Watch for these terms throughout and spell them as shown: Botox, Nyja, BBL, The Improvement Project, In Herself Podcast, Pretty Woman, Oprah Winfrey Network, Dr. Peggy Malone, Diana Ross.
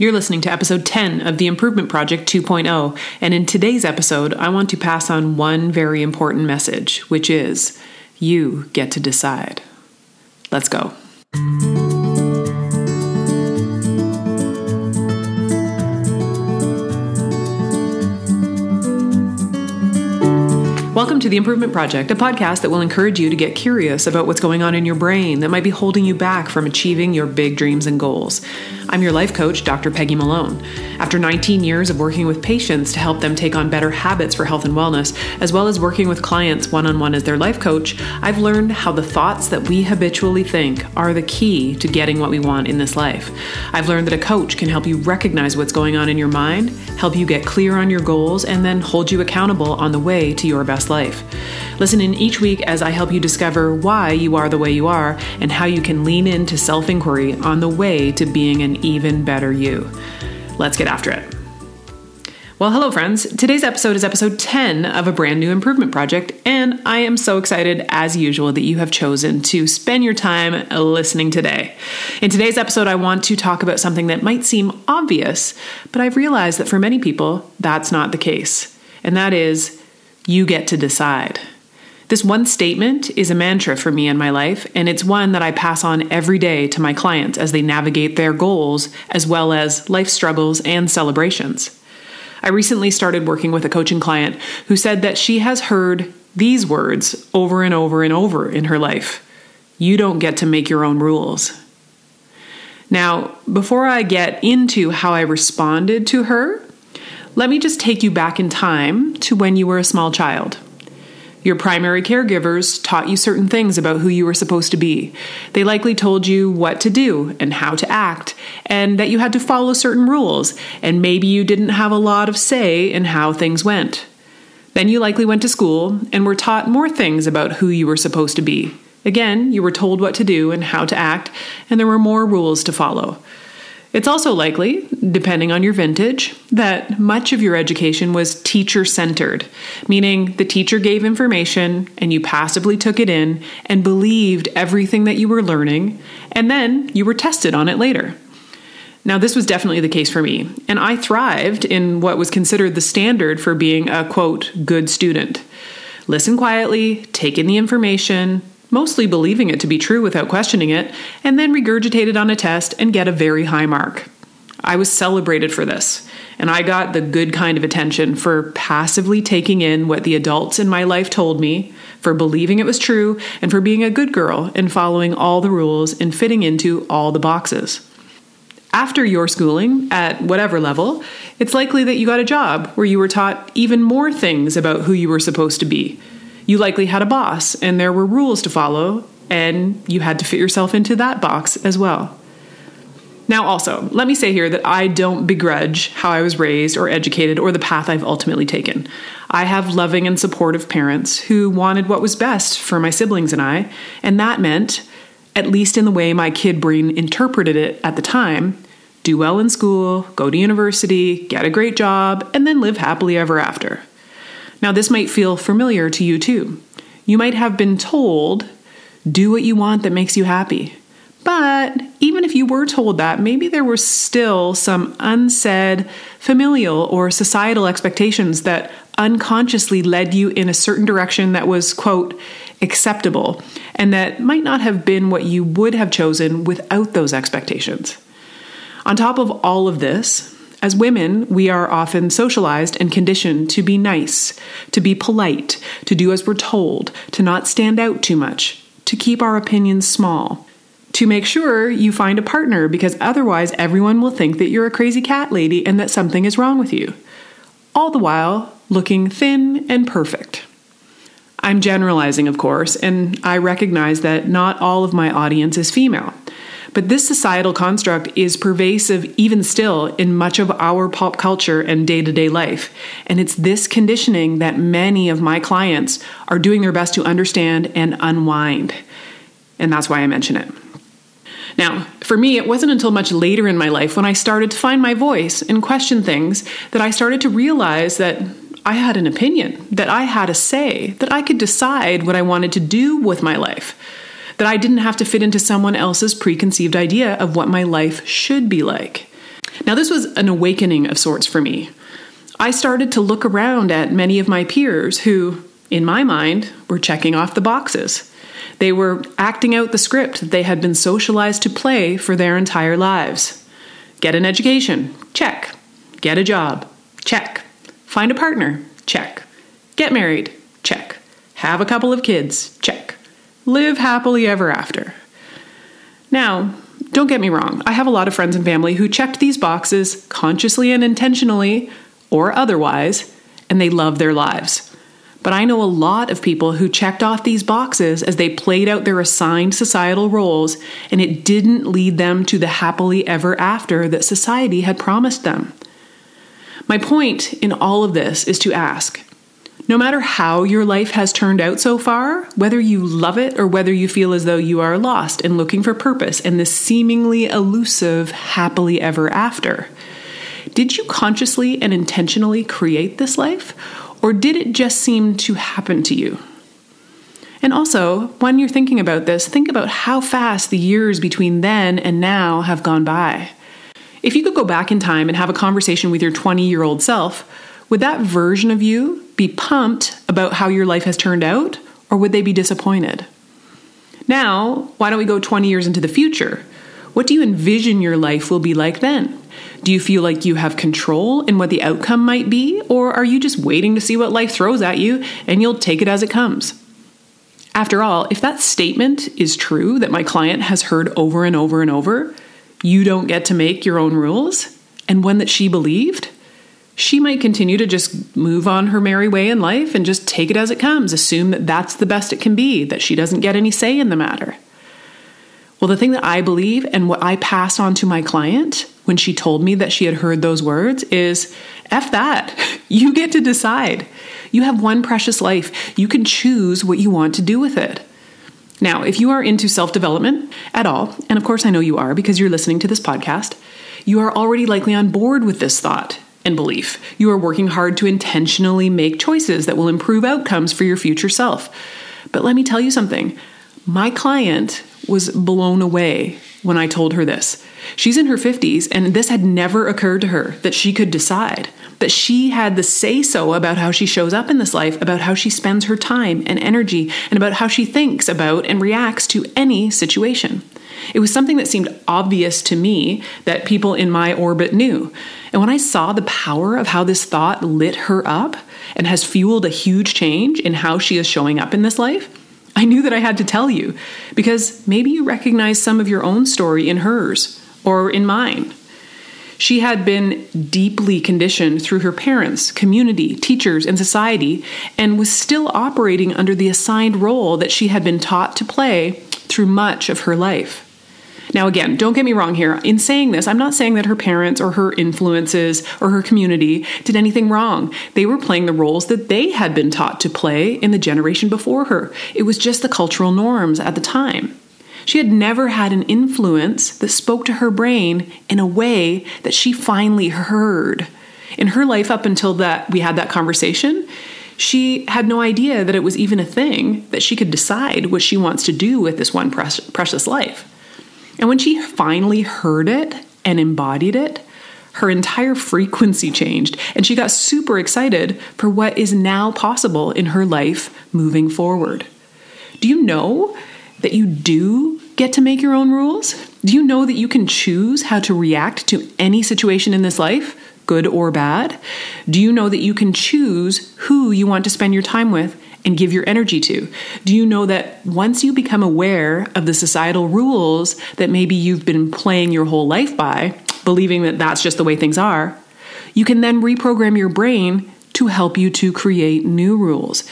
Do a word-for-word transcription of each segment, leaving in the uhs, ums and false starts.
You're listening to episode ten of The Improvement Project two point oh, and in today's episode, I want to pass on one very important message, which is you get to decide. Let's go. Welcome to The Improvement Project, a podcast that will encourage you to get curious about what's going on in your brain that might be holding you back from achieving your big dreams and goals. I'm your life coach, Doctor Peggy Malone. After nineteen years of working with patients to help them take on better habits for health and wellness, as well as working with clients one-on-one as their life coach, I've learned how the thoughts that we habitually think are the key to getting what we want in this life. I've learned that a coach can help you recognize what's going on in your mind, help you get clear on your goals, and then hold you accountable on the way to your best life. Listen in each week as I help you discover why you are the way you are and how you can lean into self-inquiry on the way to being an even better you. Let's get after it. Well, hello, friends. Today's episode is episode ten of a brand new improvement project, and I am so excited, as usual, that you have chosen to spend your time listening today. In today's episode, I want to talk about something that might seem obvious, but I've realized that for many people, that's not the case, and that is you get to decide. This one statement is a mantra for me in my life, and it's one that I pass on every day to my clients as they navigate their goals, as well as life struggles and celebrations. I recently started working with a coaching client who said that she has heard these words over and over and over in her life. You don't get to make your own rules. Now, before I get into how I responded to her, let me just take you back in time to when you were a small child. Your primary caregivers taught you certain things about who you were supposed to be. They likely told you what to do and how to act, and that you had to follow certain rules, and maybe you didn't have a lot of say in how things went. Then you likely went to school and were taught more things about who you were supposed to be. Again, you were told what to do and how to act, and there were more rules to follow. It's also likely, depending on your vintage, that much of your education was teacher-centered, meaning the teacher gave information and you passively took it in and believed everything that you were learning, and then you were tested on it later. Now, this was definitely the case for me, and I thrived in what was considered the standard for being a, quote, good student. Listen quietly, take in the information, mostly believing it to be true without questioning it, and then regurgitate it on a test and get a very high mark. I was celebrated for this, and I got the good kind of attention for passively taking in what the adults in my life told me, for believing it was true, and for being a good girl and following all the rules and fitting into all the boxes. After your schooling, at whatever level, it's likely that you got a job where you were taught even more things about who you were supposed to be. You likely had a boss, and there were rules to follow, and you had to fit yourself into that box as well. Now also, let me say here that I don't begrudge how I was raised or educated or the path I've ultimately taken. I have loving and supportive parents who wanted what was best for my siblings and I, and that meant, at least in the way my kid brain interpreted it at the time, do well in school, go to university, get a great job, and then live happily ever after. Now, this might feel familiar to you too. You might have been told, do what you want that makes you happy. But even if you were told that, maybe there were still some unsaid familial or societal expectations that unconsciously led you in a certain direction that was, quote, acceptable, and that might not have been what you would have chosen without those expectations. On top of all of this, as women, we are often socialized and conditioned to be nice, to be polite, to do as we're told, to not stand out too much, to keep our opinions small, to make sure you find a partner because otherwise everyone will think that you're a crazy cat lady and that something is wrong with you, all the while looking thin and perfect. I'm generalizing, of course, and I recognize that not all of my audience is female. But this societal construct is pervasive even still in much of our pop culture and day-to-day life. And it's this conditioning that many of my clients are doing their best to understand and unwind. And that's why I mention it. Now, for me, it wasn't until much later in my life when I started to find my voice and question things that I started to realize that I had an opinion, that I had a say, that I could decide what I wanted to do with my life, that I didn't have to fit into someone else's preconceived idea of what my life should be like. Now, this was an awakening of sorts for me. I started to look around at many of my peers who, in my mind, were checking off the boxes. They were acting out the script that they had been socialized to play for their entire lives. Get an education, check. Get a job, check. Find a partner, check. Get married, check. Have a couple of kids, check. Live happily ever after. Now, don't get me wrong, I have a lot of friends and family who checked these boxes consciously and intentionally, or otherwise, and they love their lives. But I know a lot of people who checked off these boxes as they played out their assigned societal roles, and it didn't lead them to the happily ever after that society had promised them. My point in all of this is to ask, no matter how your life has turned out so far, whether you love it or whether you feel as though you are lost and looking for purpose and this seemingly elusive happily ever after, did you consciously and intentionally create this life? Or did it just seem to happen to you? And also, when you're thinking about this, think about how fast the years between then and now have gone by. If you could go back in time and have a conversation with your twenty-year-old self, would that version of you be pumped about how your life has turned out, or would they be disappointed? Now, why don't we go twenty years into the future? What do you envision your life will be like then? Do you feel like you have control in what the outcome might be, or are you just waiting to see what life throws at you and you'll take it as it comes? After all, if that statement is true that my client has heard over and over and over, you don't get to make your own rules, and one that she believed, she might continue to just move on her merry way in life and just take it as it comes, assume that that's the best it can be, that she doesn't get any say in the matter. Well, the thing that I believe and what I pass on to my client when she told me that she had heard those words is, F that. You get to decide. You have one precious life. You can choose what you want to do with it. Now, if you are into self-development at all, and of course I know you are because you're listening to this podcast, you are already likely on board with this thought and belief. You are working hard to intentionally make choices that will improve outcomes for your future self. But let me tell you something. My client was blown away when I told her this. She's in her fifties, and this had never occurred to her that she could decide, that she had the say-so about how she shows up in this life, about how she spends her time and energy, and about how she thinks about and reacts to any situation. It was something that seemed obvious to me that people in my orbit knew. And when I saw the power of how this thought lit her up and has fueled a huge change in how she is showing up in this life, I knew that I had to tell you, because maybe you recognize some of your own story in hers or in mine. She had been deeply conditioned through her parents, community, teachers, and society, and was still operating under the assigned role that she had been taught to play through much of her life. Now, again, don't get me wrong here. In saying this, I'm not saying that her parents or her influences or her community did anything wrong. They were playing the roles that they had been taught to play in the generation before her. It was just the cultural norms at the time. She had never had an influence that spoke to her brain in a way that she finally heard. In her life up until that we had that conversation, she had no idea that it was even a thing that she could decide what she wants to do with this one precious life. And when she finally heard it and embodied it, her entire frequency changed, and she got super excited for what is now possible in her life moving forward. Do you know that you do get to make your own rules? Do you know that you can choose how to react to any situation in this life, good or bad? Do you know that you can choose who you want to spend your time with and give your energy to? Do you know that once you become aware of the societal rules that maybe you've been playing your whole life by, believing that that's just the way things are, you can then reprogram your brain to help you to create new rules?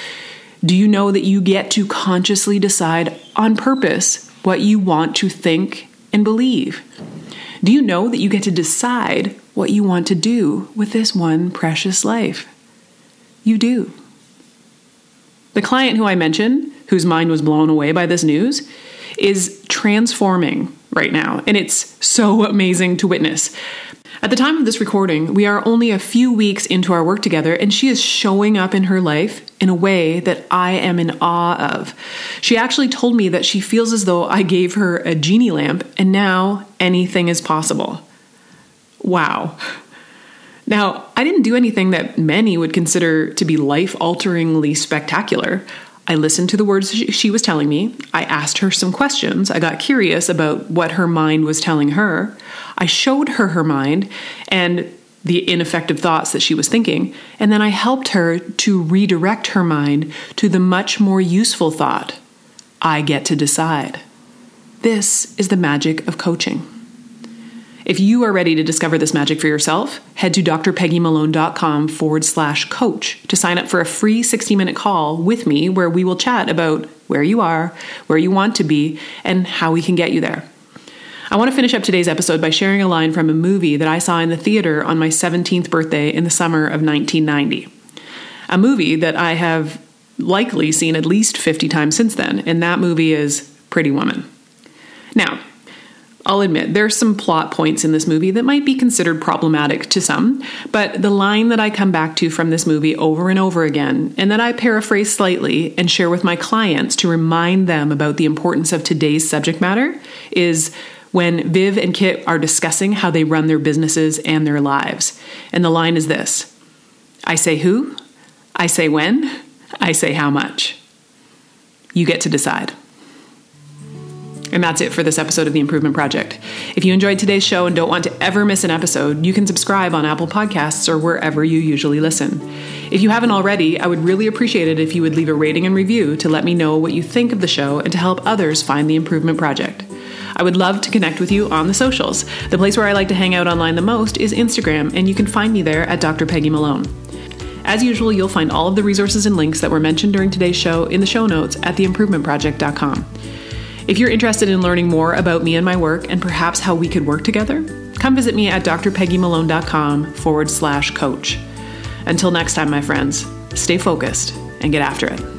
Do you know that you get to consciously decide on purpose what you want to think and believe? Do you know that you get to decide what you want to do with this one precious life? You do. The client who I mentioned, whose mind was blown away by this news, is transforming right now, and it's so amazing to witness. At the time of this recording, we are only a few weeks into our work together, and she is showing up in her life in a way that I am in awe of. She actually told me that she feels as though I gave her a genie lamp, and now anything is possible. Wow. Now, I didn't do anything that many would consider to be life-alteringly spectacular. I listened to the words she was telling me. I asked her some questions. I got curious about what her mind was telling her. I showed her her mind and the ineffective thoughts that she was thinking. And then I helped her to redirect her mind to the much more useful thought, I get to decide. This is the magic of coaching. If you are ready to discover this magic for yourself, head to drpeggymalone.com forward slash coach to sign up for a free sixty minute call with me where we will chat about where you are, where you want to be, and how we can get you there. I want to finish up today's episode by sharing a line from a movie that I saw in the theater on my seventeenth birthday in the summer of nineteen ninety. A movie that I have likely seen at least fifty times since then, and that movie is Pretty Woman. Now, I'll admit, there's some plot points in this movie that might be considered problematic to some, but the line that I come back to from this movie over and over again, and that I paraphrase slightly and share with my clients to remind them about the importance of today's subject matter, is when Viv and Kit are discussing how they run their businesses and their lives. And the line is this: I say who, I say when, I say how much. You get to decide. And that's it for this episode of The Improvement Project. If you enjoyed today's show and don't want to ever miss an episode, you can subscribe on Apple Podcasts or wherever you usually listen. If you haven't already, I would really appreciate it if you would leave a rating and review to let me know what you think of the show and to help others find The Improvement Project. I would love to connect with you on the socials. The place where I like to hang out online the most is Instagram, and you can find me there at Doctor Peggy Malone. As usual, you'll find all of the resources and links that were mentioned during today's show in the show notes at the improvement project dot com. If you're interested in learning more about me and my work and perhaps how we could work together, come visit me at drpeggymalone.com forward slash coach. Until next time, my friends, stay focused and get after it.